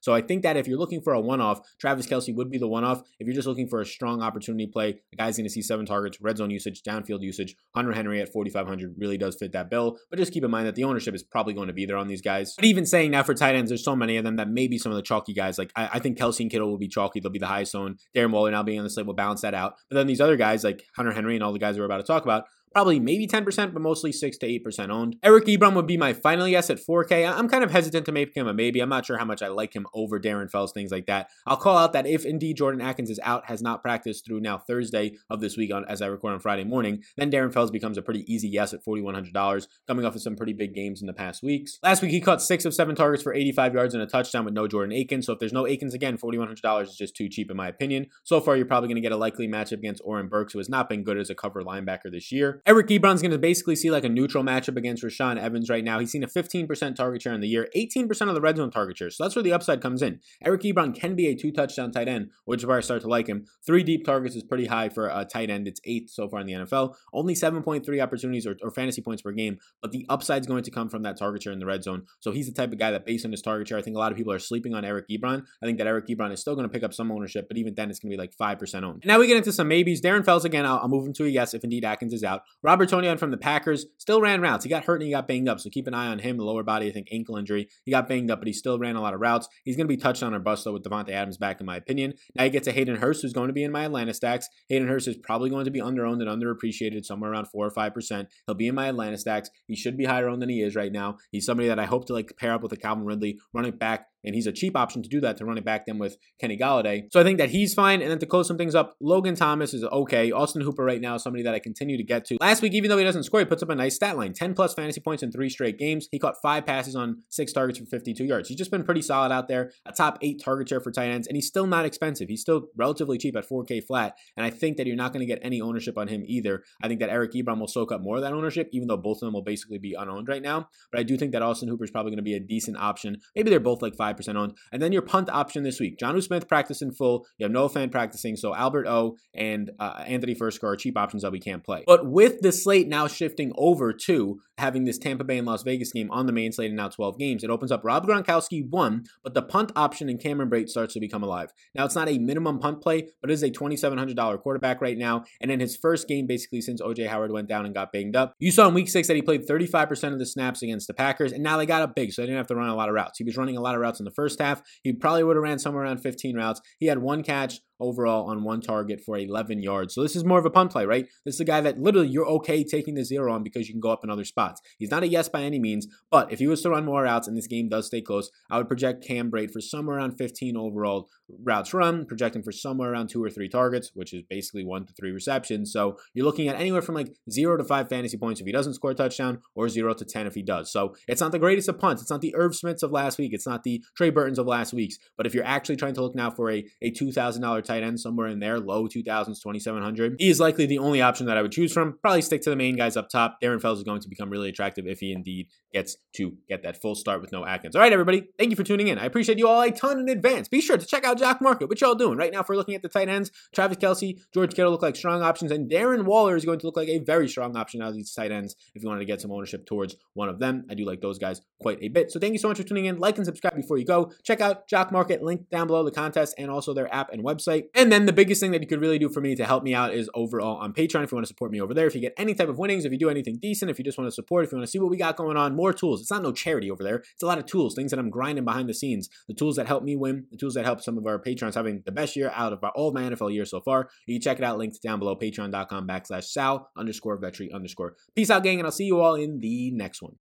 So I think that if you're looking for a one-off, Travis Kelce would be the one-off. If you're just looking for a strong opportunity play, a guy's going to see 7 targets, red zone usage, downfield usage, Hunter Henry at $4,500 really does fit that bill. But just keep in mind that the ownership is probably going to be there on these guys. But even saying that, for tight ends, there's so many of them that maybe some of the chalky guys, like I think Kelce and Kittle will be chalky. They'll be the highest owned. Darren Waller now being on the slate will balance that out. But then these other guys like Hunter Henry and all the guys we're about to talk about, probably maybe 10%, but mostly 6 to 8% owned. Eric Ebron would be my final yes at $4K. I'm kind of hesitant to make him a maybe. I'm not sure how much I like him over Darren Fells, things like that. I'll call out that if indeed Jordan Akins is out, has not practiced through now Thursday of this week as I record on Friday morning, then Darren Fells becomes a pretty easy yes at $4,100, coming off of some pretty big games in the past weeks. Last week, he caught 6 of 7 targets for 85 yards and a touchdown with no Jordan Akins. So if there's no Akins again, $4,100 is just too cheap in my opinion. So far, you're probably going to get a likely matchup against Oren Burks, who has not been good as a cover linebacker this year. Eric Ebron's going to basically see like a neutral matchup against Rashaan Evans right now. He's seen a 15% target share in the year, 18% of the red zone target share. So that's where the upside comes in. Eric Ebron can be a 2-touchdown tight end, which is where I start to like him. 3 deep targets is pretty high for a tight end. It's 8th so far in the NFL. Only 7.3 opportunities or fantasy points per game, but the upside's going to come from that target share in the red zone. So he's the type of guy that based on his target share, I think a lot of people are sleeping on Eric Ebron. I think that Eric Ebron is still going to pick up some ownership, but even then it's going to be like 5% owned. And now we get into some maybes. Darren Fells, again, I'll move him to a yes if indeed Akins is out. Robert Tonyan from the Packers still ran routes. He got hurt and he got banged up, so keep an eye on him. The lower body, I think ankle injury. He got banged up, but he still ran a lot of routes. He's going to be touchdown or bust though with Devontae Adams back, in my opinion. Now you get to Hayden Hurst, who's going to be in my Atlanta stacks. Hayden Hurst is probably going to be underowned and underappreciated, somewhere around 4 or 5%. He'll be in my Atlanta stacks. He should be higher owned than he is right now. He's somebody that I hope to like pair up with a Calvin Ridley, run it back. And he's a cheap option to do that, to run it back then with Kenny Galladay. So I think that he's fine. And then to close some things up, Logan Thomas is okay. Austin Hooper right now is somebody that I continue to get to. Last week, even though he doesn't score, he puts up a nice stat line. 10+ fantasy points in 3 straight games. He caught 5 passes on 6 targets for 52 yards. He's just been pretty solid out there. A top 8 target share for tight ends. And he's still not expensive. He's still relatively cheap at $4K flat. And I think that you're not going to get any ownership on him either. I think that Eric Ebron will soak up more of that ownership, even though both of them will basically be unowned right now. But I do think that Austin Hooper is probably going to be a decent option. Maybe they're both like 5 5% owned. And then your punt option this week. Jonnu Smith practiced in full. You have Noah Fant practicing. So Albert O and Anthony Fursker are cheap options that we can't play. But with the slate now shifting over to having this Tampa Bay and Las Vegas game on the main slate and now 12 games, it opens up Rob Gronkowski 1, but the punt option in Cameron Brate starts to become alive. Now, it's not a minimum punt play, but it is a $2,700 quarterback right now. And in his first game, basically since OJ Howard went down and got banged up, you saw in week 6 that he played 35% of the snaps against the Packers, and now they got up big, so they didn't have to run a lot of routes. He was running a lot of routes in the first half. He probably would have ran somewhere around 15 routes. He had one catch overall on one target for 11 yards. So this is more of a punt play, right? This is a guy that literally you're okay taking the 0 on because you can go up in other spots. He's not a yes by any means, but if he was to run more routes and this game does stay close, I would project Cam Brate for somewhere around 15 overall routes run, projecting for somewhere around 2 or 3 targets, which is basically 1 to 3 receptions. So you're looking at anywhere from like 0 to 5 fantasy points if he doesn't score a touchdown, or 0 to 10 if he does. So it's not the greatest of punts. It's not the Irv Smiths of last week. It's not the Trey Burtons of last week's. But if you're actually trying to look now for a $2,000 tight end somewhere in there, low 2000s, 2,700, he is likely the only option that I would choose from. Probably stick to the main guys up top. Darren Fells is going to become really attractive if he indeed gets to get that full start with no Atkins. All right, everybody, thank you for tuning in. I appreciate you all a ton in advance. Be sure to check out Jock Market. What y'all doing right now? If we're looking at the tight ends, Travis Kelce, George Kittle look like strong options, and Darren Waller is going to look like a very strong option out of these tight ends if you wanted to get some ownership towards one of them. I do like those guys quite a bit. So thank you so much for tuning in. Like and subscribe before you go. Check out Jock Market, link down below, the contest, and also their app and website. And then the biggest thing that you could really do for me to help me out is overall on Patreon. If you want to support me over there, if you get any type of winnings, if you do anything decent, if you just want to support, if you want to see what we got going on, more tools. It's not no charity over there. It's a lot of tools, things that I'm grinding behind the scenes, the tools that help me win, the tools that help some of our patrons having the best year out of all of my NFL years so far. You can check it out. Links down below, patreon.com/Sal_Vetri_. Peace out, gang, and I'll see you all in the next one.